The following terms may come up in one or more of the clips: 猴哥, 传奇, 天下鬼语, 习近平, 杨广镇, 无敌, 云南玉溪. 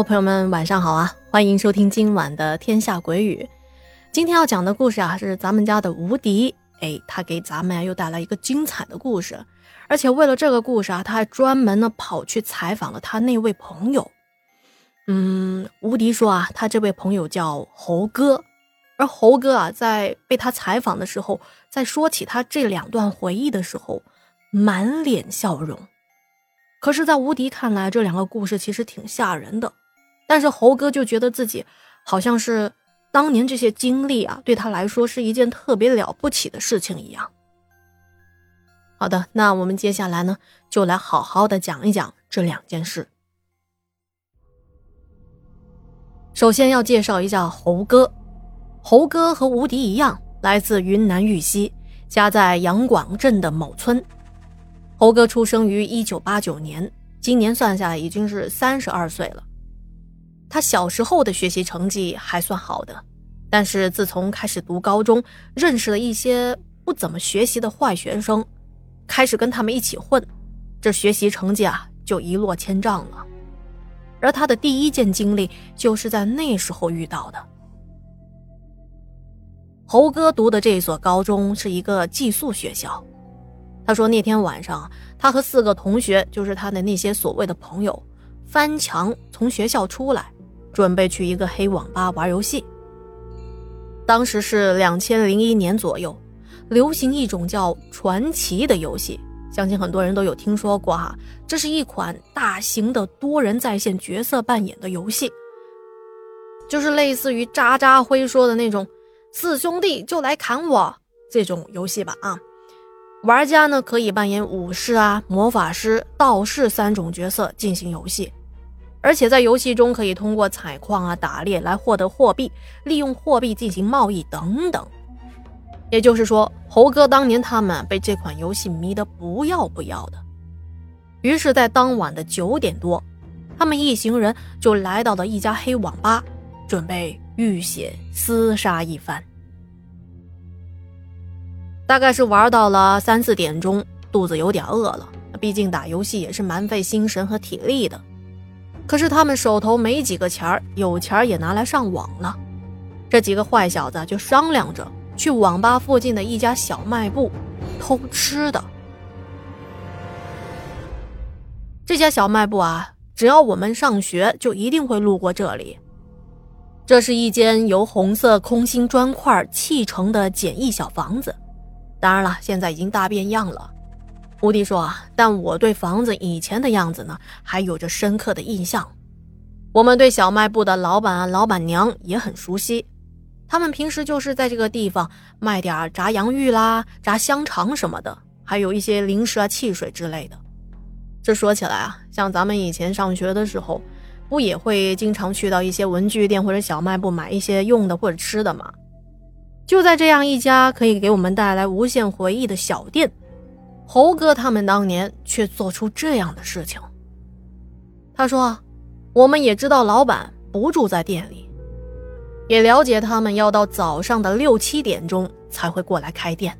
喽，朋友们晚上好啊，欢迎收听今晚的天下鬼语。今天要讲的故事啊，是咱们家的无敌，他给咱们又带来一个精彩的故事，而且为了这个故事啊，他还专门呢跑去采访了他那位朋友。无敌说啊，他这位朋友叫猴哥，而猴哥啊，在被他采访的时候，在说起他这两段回忆的时候，满脸笑容。可是在无敌看来，这两个故事其实挺吓人的，但是猴哥就觉得自己好像是当年这些经历啊，对他来说是一件特别了不起的事情一样。好的，那我们接下来呢，就来好好的讲一讲这两件事。首先要介绍一下猴哥。猴哥和无敌一样，来自云南玉溪，家在杨广镇的某村。猴哥出生于1989年，今年算下来已经是32岁了。他小时候的学习成绩还算好的，但是自从开始读高中，认识了一些不怎么学习的坏学生，开始跟他们一起混，这学习成绩啊就一落千丈了。而他的第一件经历就是在那时候遇到的。猴哥读的这所高中是一个寄宿学校。他说那天晚上，他和4个同学，就是他的那些所谓的朋友，翻墙从学校出来，准备去一个黑网吧玩游戏。当时是2001年左右，流行一种叫传奇的游戏，相信很多人都有听说过哈。这是一款大型的多人在线角色扮演的游戏，就是类似于渣渣辉说的那种四兄弟就来砍我这种游戏吧啊。玩家呢可以扮演武士啊、魔法师、道士3种角色进行游戏，而且在游戏中可以通过采矿啊、打猎来获得货币，利用货币进行贸易等等。也就是说，猴哥当年他们被这款游戏迷得不要不要的，于是在当晚的9点多，他们一行人就来到了一家黑网吧，准备浴血厮杀一番。大概是玩到了3、4点钟，肚子有点饿了，毕竟打游戏也是蛮费心神和体力的。可是他们手头没几个钱，有钱也拿来上网了。这几个坏小子就商量着去网吧附近的一家小卖部偷吃的。这家小卖部啊，只要我们上学就一定会路过这里。这是一间由红色空心砖块砌成的简易小房子，当然了，现在已经大变样了。无敌说啊，但我对房子以前的样子呢，还有着深刻的印象。我们对小卖部的老板啊、老板娘也很熟悉，他们平时就是在这个地方卖点炸洋芋啦、炸香肠什么的，还有一些零食啊、汽水之类的。这说起来啊，像咱们以前上学的时候，不也会经常去到一些文具店或者小卖部买一些用的或者吃的吗？就在这样一家可以给我们带来无限回忆的小店，猴哥他们当年却做出这样的事情。他说，我们也知道老板不住在店里，也了解他们要到早上的6、7点钟才会过来开店。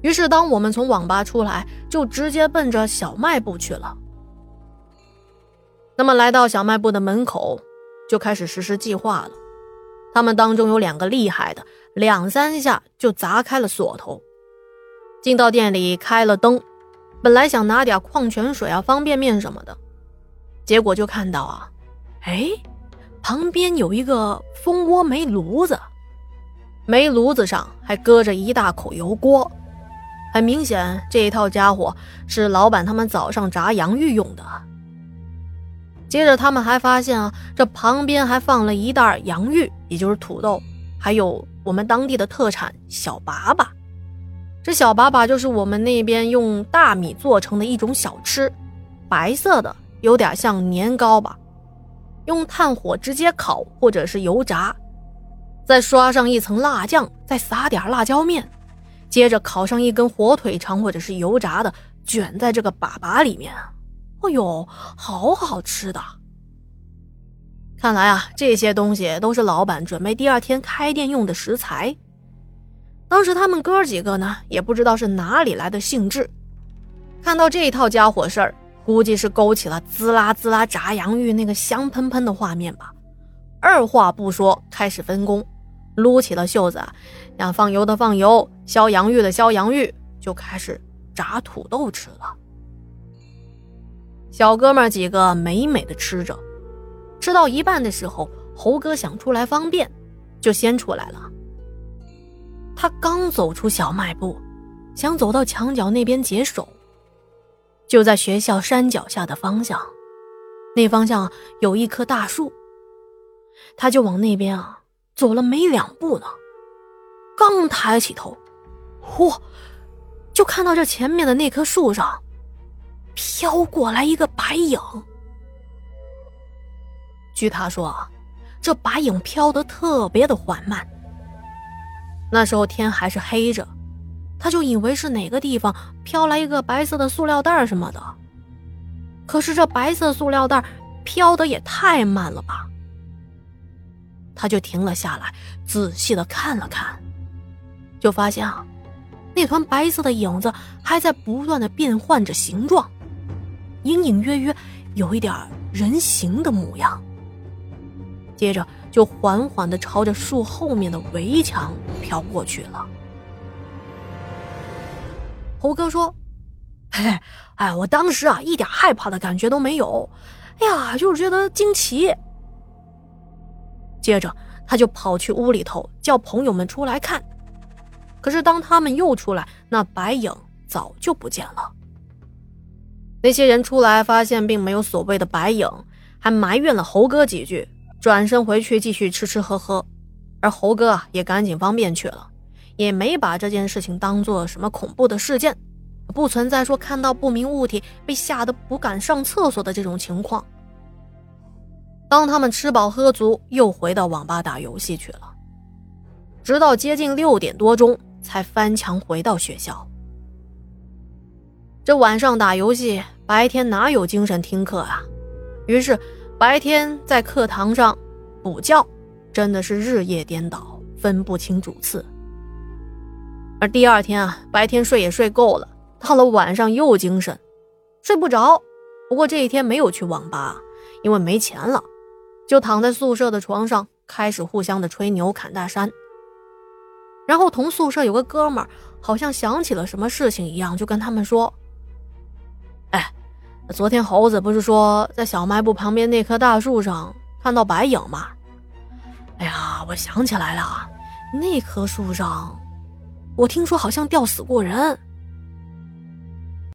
于是当我们从网吧出来，就直接奔着小卖部去了。那么来到小卖部的门口，就开始实施计划了。他们当中有2个厉害的，2、3下就砸开了锁头，进到店里开了灯，本来想拿点矿泉水啊、方便面什么的，结果就看到啊，旁边有一个蜂窝煤炉子，煤炉子上还搁着一大口油锅，很明显这一套家伙是老板他们早上炸洋芋用的。接着他们还发现啊，这旁边还放了一袋洋芋，也就是土豆，还有我们当地的特产小粑粑。这小粑粑就是我们那边用大米做成的一种小吃，白色的，有点像年糕吧，用炭火直接烤或者是油炸，再刷上一层辣酱，再撒点辣椒面，接着烤上一根火腿肠或者是油炸的，卷在这个粑粑里面。哎呦，好好吃的。看来啊，这些东西都是老板准备第2天开店用的食材。当时他们哥几个呢，也不知道是哪里来的兴致，看到这一套家伙事儿，估计是勾起了滋啦滋啦炸洋芋那个香喷喷的画面吧。二话不说开始分工，撸起了袖子，让放油的放油，削洋芋的削洋芋，就开始炸土豆吃了。小哥们几个美美的吃着，吃到一半的时候，猴哥想出来方便，就先出来了。他刚走出小卖部，想走到墙角那边解手，就在学校山脚下的方向，那方向有一棵大树，他就往那边走了没两步呢，刚抬起头，嚯，就看到这前面的那棵树上飘过来一个白影。据他说这白影飘得特别的缓慢，那时候天还是黑着，他就以为是哪个地方飘来一个白色的塑料袋什么的，可是这白色塑料袋飘得也太慢了吧，他就停了下来，仔细的看了看，就发现那团白色的影子还在不断的变换着形状，隐隐约约有一点人形的模样，接着就缓缓的朝着树后面的围墙飘过去了。猴哥说，哎，我当时一点害怕的感觉都没有，哎呀，就是觉得惊奇。接着他就跑去屋里头叫朋友们出来看，可是当他们又出来，那白影早就不见了。那些人出来发现并没有所谓的白影，还埋怨了猴哥几句，转身回去继续吃吃喝喝。而猴哥也赶紧方便去了，也没把这件事情当作什么恐怖的事件，不存在说看到不明物体被吓得不敢上厕所的这种情况。当他们吃饱喝足，又回到网吧打游戏去了，直到接近6点多钟才翻墙回到学校。这晚上打游戏，白天哪有精神听课啊？于是白天在课堂上补觉，真的是日夜颠倒，分不清主次。而第二天白天睡也睡够了，到了晚上又精神，睡不着。不过这一天没有去网吧，因为没钱了，就躺在宿舍的床上开始互相的吹牛侃大山。然后同宿舍有个哥们儿好像想起了什么事情一样，就跟他们说，昨天猴子不是说在小卖部旁边那棵大树上看到白影吗？哎呀，我想起来了，那棵树上我听说好像吊死过人。